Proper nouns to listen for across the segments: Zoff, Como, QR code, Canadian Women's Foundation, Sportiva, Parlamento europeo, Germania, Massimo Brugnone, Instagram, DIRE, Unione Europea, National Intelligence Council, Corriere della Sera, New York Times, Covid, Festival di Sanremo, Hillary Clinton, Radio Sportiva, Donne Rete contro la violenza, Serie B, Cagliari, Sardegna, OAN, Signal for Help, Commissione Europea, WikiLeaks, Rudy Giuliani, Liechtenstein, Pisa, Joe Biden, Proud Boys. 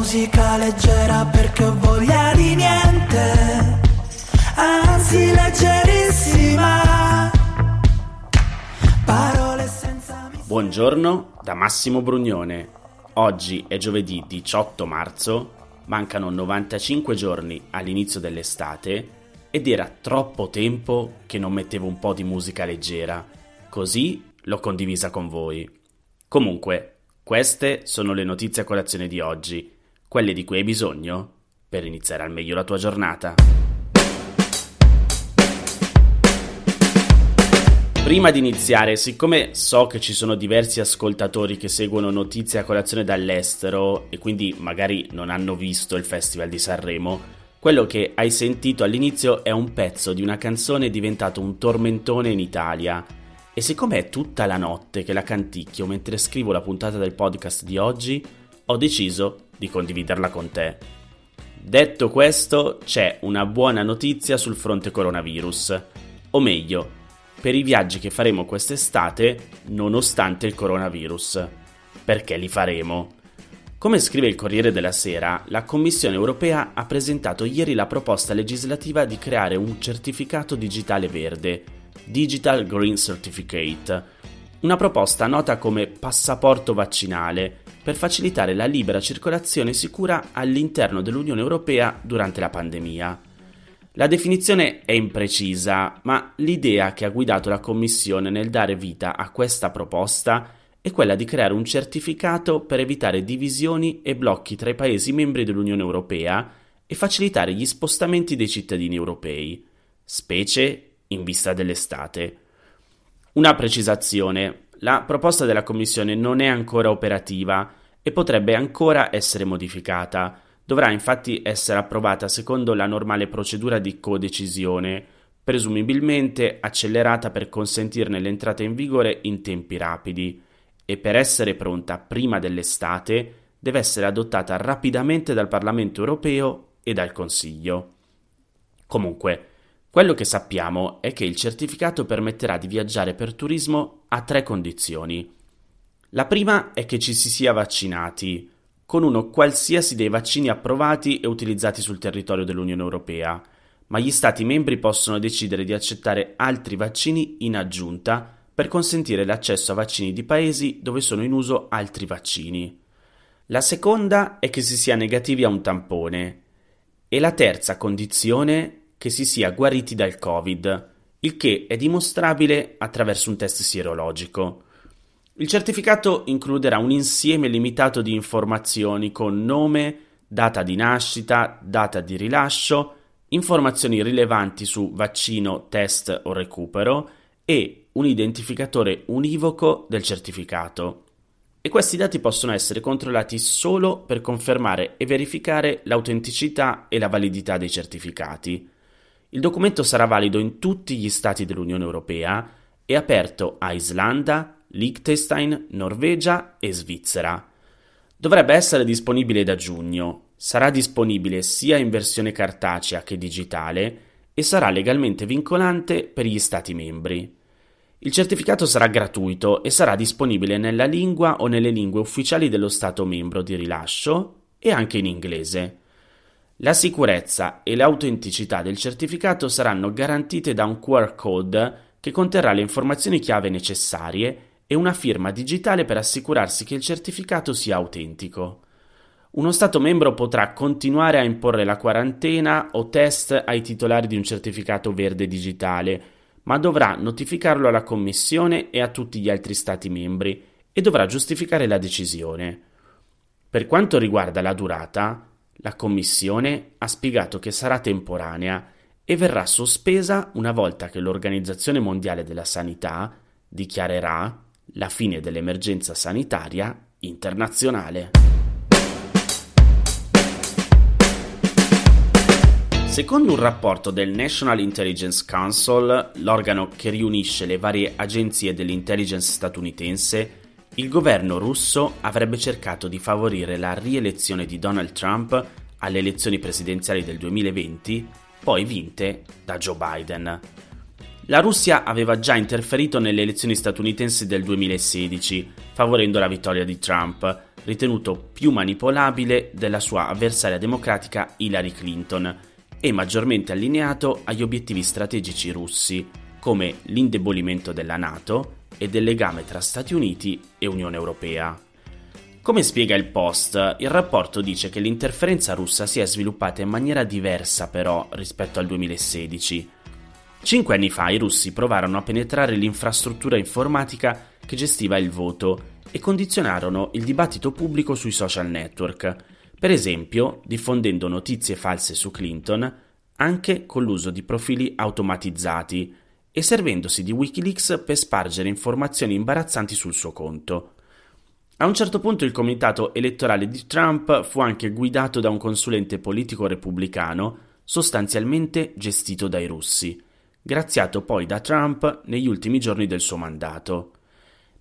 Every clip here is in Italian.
musica leggera perché ho voglia di niente, anzi leggerissima. Parole senza misura. Buongiorno da Massimo Brugnone. Oggi è giovedì 18 marzo, mancano 95 giorni all'inizio dell'estate ed era troppo tempo che non mettevo un po' di musica leggera, così l'ho condivisa con voi. Comunque, queste sono le notizie a colazione di oggi, quelle di cui hai bisogno per iniziare al meglio la tua giornata. Prima di iniziare, siccome so che ci sono diversi ascoltatori che seguono notizie a colazione dall'estero e quindi magari non hanno visto il Festival di Sanremo, quello che hai sentito all'inizio è un pezzo di una canzone diventato un tormentone in Italia. E siccome è tutta la notte che la canticchio mentre scrivo la puntata del podcast di oggi, ho deciso di condividerla con te. Detto questo, c'è una buona notizia sul fronte coronavirus. O meglio, per i viaggi che faremo quest'estate nonostante il coronavirus. Perché li faremo? Come scrive il Corriere della Sera, la Commissione europea ha presentato ieri la proposta legislativa di creare un certificato digitale verde, Digital Green Certificate, una proposta nota come passaporto vaccinale per facilitare la libera circolazione sicura all'interno dell'Unione Europea durante la pandemia. La definizione è imprecisa, ma l'idea che ha guidato la Commissione nel dare vita a questa proposta è quella di creare un certificato per evitare divisioni e blocchi tra i Paesi membri dell'Unione Europea e facilitare gli spostamenti dei cittadini europei, specie in vista dell'estate. Una precisazione: la proposta della Commissione non è ancora operativa e potrebbe ancora essere modificata. Dovrà infatti essere approvata secondo la normale procedura di codecisione, presumibilmente accelerata per consentirne l'entrata in vigore in tempi rapidi, e per essere pronta prima dell'estate deve essere adottata rapidamente dal Parlamento europeo e dal Consiglio. Comunque, quello che sappiamo è che il certificato permetterà di viaggiare per turismo a tre condizioni. La prima è che ci si sia vaccinati, con uno qualsiasi dei vaccini approvati e utilizzati sul territorio dell'Unione Europea, ma gli Stati membri possono decidere di accettare altri vaccini in aggiunta per consentire l'accesso a vaccini di paesi dove sono in uso altri vaccini. La seconda è che si sia negativi a un tampone. E la terza condizione che si sia guariti dal Covid, il che è dimostrabile attraverso un test sierologico. Il certificato includerà un insieme limitato di informazioni con nome, data di nascita, data di rilascio, informazioni rilevanti su vaccino, test o recupero e un identificatore univoco del certificato. E questi dati possono essere controllati solo per confermare e verificare l'autenticità e la validità dei certificati. Il documento sarà valido in tutti gli stati dell'Unione Europea e aperto a Islanda, Liechtenstein, Norvegia e Svizzera. Dovrebbe essere disponibile da giugno, sarà disponibile sia in versione cartacea che digitale e sarà legalmente vincolante per gli stati membri. Il certificato sarà gratuito e sarà disponibile nella lingua o nelle lingue ufficiali dello stato membro di rilascio e anche in inglese. La sicurezza e l'autenticità del certificato saranno garantite da un QR code che conterrà le informazioni chiave necessarie e una firma digitale per assicurarsi che il certificato sia autentico. Uno Stato membro potrà continuare a imporre la quarantena o test ai titolari di un certificato verde digitale, ma dovrà notificarlo alla Commissione e a tutti gli altri Stati membri e dovrà giustificare la decisione. Per quanto riguarda la durata, la Commissione ha spiegato che sarà temporanea e verrà sospesa una volta che l'Organizzazione Mondiale della Sanità dichiarerà la fine dell'emergenza sanitaria internazionale. Secondo un rapporto del National Intelligence Council, l'organo che riunisce le varie agenzie dell'intelligence statunitense, il governo russo avrebbe cercato di favorire la rielezione di Donald Trump alle elezioni presidenziali del 2020, poi vinte da Joe Biden. La Russia aveva già interferito nelle elezioni statunitensi del 2016, favorendo la vittoria di Trump, ritenuto più manipolabile della sua avversaria democratica Hillary Clinton e maggiormente allineato agli obiettivi strategici russi, come l'indebolimento della NATO e del legame tra Stati Uniti e Unione Europea. Come spiega il Post, il rapporto dice che l'interferenza russa si è sviluppata in maniera diversa però rispetto al 2016. 5 anni fa i russi provarono a penetrare l'infrastruttura informatica che gestiva il voto e condizionarono il dibattito pubblico sui social network, per esempio diffondendo notizie false su Clinton anche con l'uso di profili automatizzati e servendosi di WikiLeaks per spargere informazioni imbarazzanti sul suo conto. A un certo punto il comitato elettorale di Trump fu anche guidato da un consulente politico repubblicano, sostanzialmente gestito dai russi, graziato poi da Trump negli ultimi giorni del suo mandato.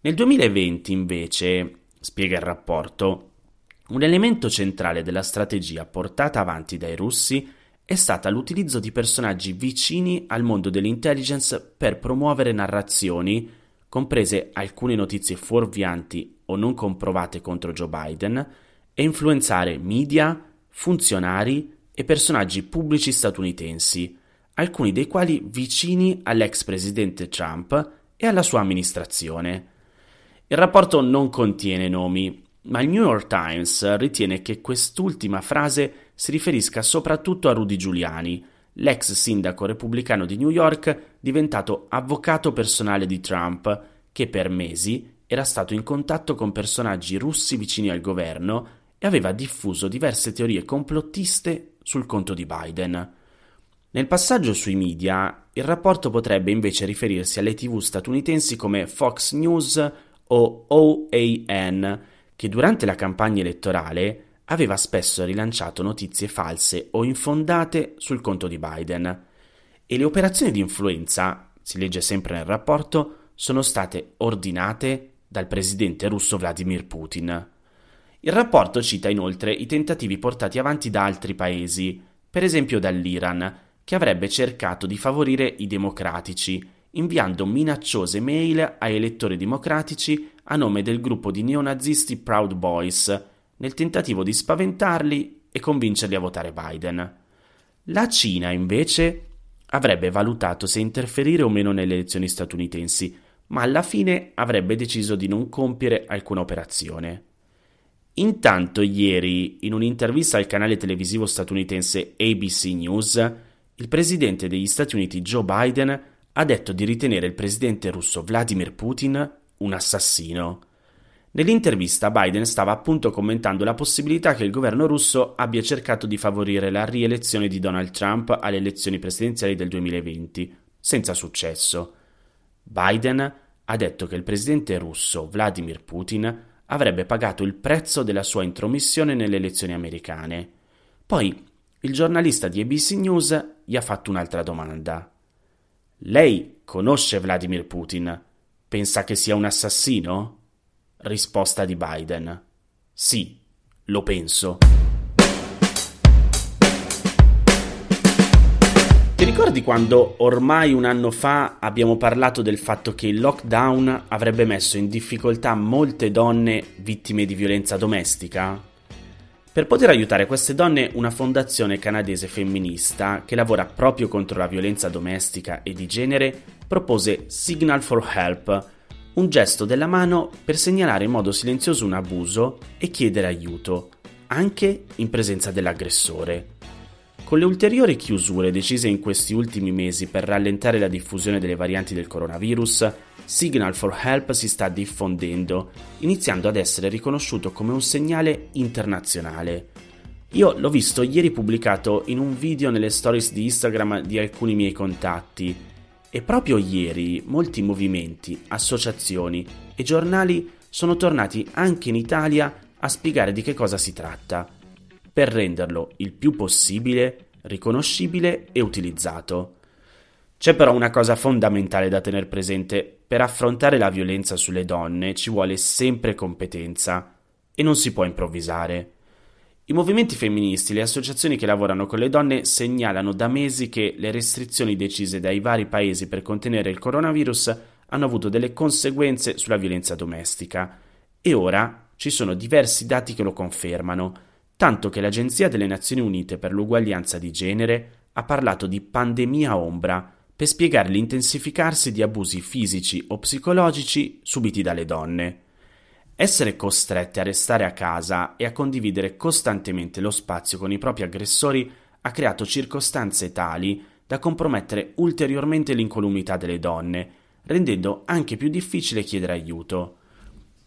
Nel 2020, invece, spiega il rapporto, un elemento centrale della strategia portata avanti dai russi è stata l'utilizzo di personaggi vicini al mondo dell'intelligence per promuovere narrazioni, comprese alcune notizie fuorvianti o non comprovate contro Joe Biden, e influenzare media, funzionari e personaggi pubblici statunitensi, alcuni dei quali vicini all'ex presidente Trump e alla sua amministrazione. Il rapporto non contiene nomi, ma il New York Times ritiene che quest'ultima frase si riferisca soprattutto a Rudy Giuliani, l'ex sindaco repubblicano di New York diventato avvocato personale di Trump, che per mesi era stato in contatto con personaggi russi vicini al governo e aveva diffuso diverse teorie complottiste sul conto di Biden. Nel passaggio sui media, il rapporto potrebbe invece riferirsi alle TV statunitensi come Fox News o OAN, che durante la campagna elettorale aveva spesso rilanciato notizie false o infondate sul conto di Biden. E le operazioni di influenza, si legge sempre nel rapporto, sono state ordinate dal presidente russo Vladimir Putin. Il rapporto cita inoltre i tentativi portati avanti da altri paesi, per esempio dall'Iran, che avrebbe cercato di favorire i democratici, inviando minacciose mail ai elettori democratici a nome del gruppo di neonazisti Proud Boys, nel tentativo di spaventarli e convincerli a votare Biden. La Cina, invece, avrebbe valutato se interferire o meno nelle elezioni statunitensi, ma alla fine avrebbe deciso di non compiere alcuna operazione. Intanto ieri, in un'intervista al canale televisivo statunitense ABC News, il presidente degli Stati Uniti Joe Biden ha detto di ritenere il presidente russo Vladimir Putin un assassino. Nell'intervista Biden stava appunto commentando la possibilità che il governo russo abbia cercato di favorire la rielezione di Donald Trump alle elezioni presidenziali del 2020, senza successo. Biden ha detto che il presidente russo Vladimir Putin avrebbe pagato il prezzo della sua intromissione nelle elezioni americane. Poi il giornalista di ABC News gli ha fatto un'altra domanda. «Lei conosce Vladimir Putin? Pensa che sia un assassino?» Risposta di Biden. Sì, lo penso. Ti ricordi quando ormai un anno fa abbiamo parlato del fatto che il lockdown avrebbe messo in difficoltà molte donne vittime di violenza domestica? Per poter aiutare queste donne, una fondazione canadese femminista che lavora proprio contro la violenza domestica e di genere propose Signal for Help, un gesto della mano per segnalare in modo silenzioso un abuso e chiedere aiuto, anche in presenza dell'aggressore. Con le ulteriori chiusure decise in questi ultimi mesi per rallentare la diffusione delle varianti del coronavirus, Signal for Help si sta diffondendo, iniziando ad essere riconosciuto come un segnale internazionale. Io l'ho visto ieri pubblicato in un video nelle stories di Instagram di alcuni miei contatti, e proprio ieri molti movimenti, associazioni e giornali sono tornati anche in Italia a spiegare di che cosa si tratta, per renderlo il più possibile riconoscibile e utilizzato. C'è però una cosa fondamentale da tener presente: per affrontare la violenza sulle donne ci vuole sempre competenza e non si può improvvisare. I movimenti femministi, le associazioni che lavorano con le donne segnalano da mesi che le restrizioni decise dai vari paesi per contenere il coronavirus hanno avuto delle conseguenze sulla violenza domestica. E ora ci sono diversi dati che lo confermano, tanto che l'Agenzia delle Nazioni Unite per l'uguaglianza di genere ha parlato di pandemia ombra per spiegare l'intensificarsi di abusi fisici o psicologici subiti dalle donne. Essere costrette a restare a casa e a condividere costantemente lo spazio con i propri aggressori ha creato circostanze tali da compromettere ulteriormente l'incolumità delle donne, rendendo anche più difficile chiedere aiuto.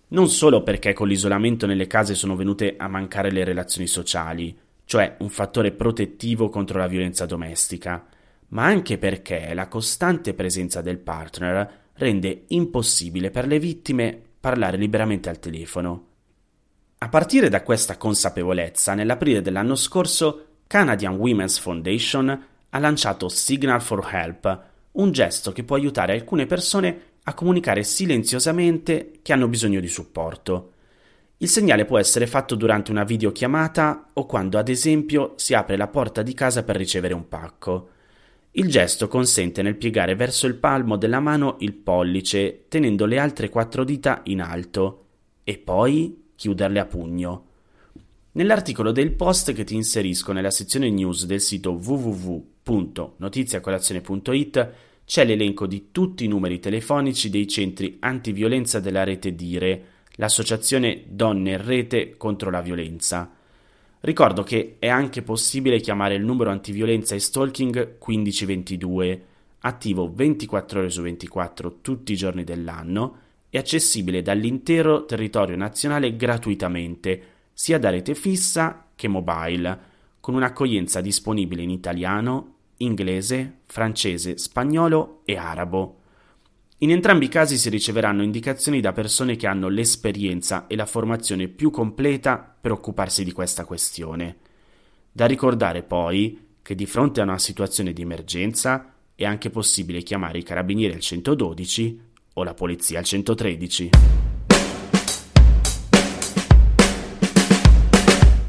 Non solo perché con l'isolamento nelle case sono venute a mancare le relazioni sociali, cioè un fattore protettivo contro la violenza domestica, ma anche perché la costante presenza del partner rende impossibile per le vittime parlare liberamente al telefono. A partire da questa consapevolezza, nell'aprile dell'anno scorso, Canadian Women's Foundation ha lanciato Signal for Help, un gesto che può aiutare alcune persone a comunicare silenziosamente che hanno bisogno di supporto. Il segnale può essere fatto durante una videochiamata o quando, ad esempio, si apre la porta di casa per ricevere un pacco. Il gesto consente nel piegare verso il palmo della mano il pollice, tenendo le altre 4 dita in alto, e poi chiuderle a pugno. Nell'articolo del post che ti inserisco nella sezione news del sito www.notiziacolazione.it c'è l'elenco di tutti i numeri telefonici dei centri antiviolenza della rete DIRE, l'associazione Donne Rete contro la violenza. Ricordo che è anche possibile chiamare il numero antiviolenza e stalking 1522, attivo 24 ore su 24 tutti i giorni dell'anno e accessibile dall'intero territorio nazionale gratuitamente, sia da rete fissa che mobile, con un'accoglienza disponibile in italiano, inglese, francese, spagnolo e arabo. In entrambi i casi si riceveranno indicazioni da persone che hanno l'esperienza e la formazione più completa per occuparsi di questa questione. Da ricordare poi che di fronte a una situazione di emergenza è anche possibile chiamare i carabinieri al 112 o la polizia al 113.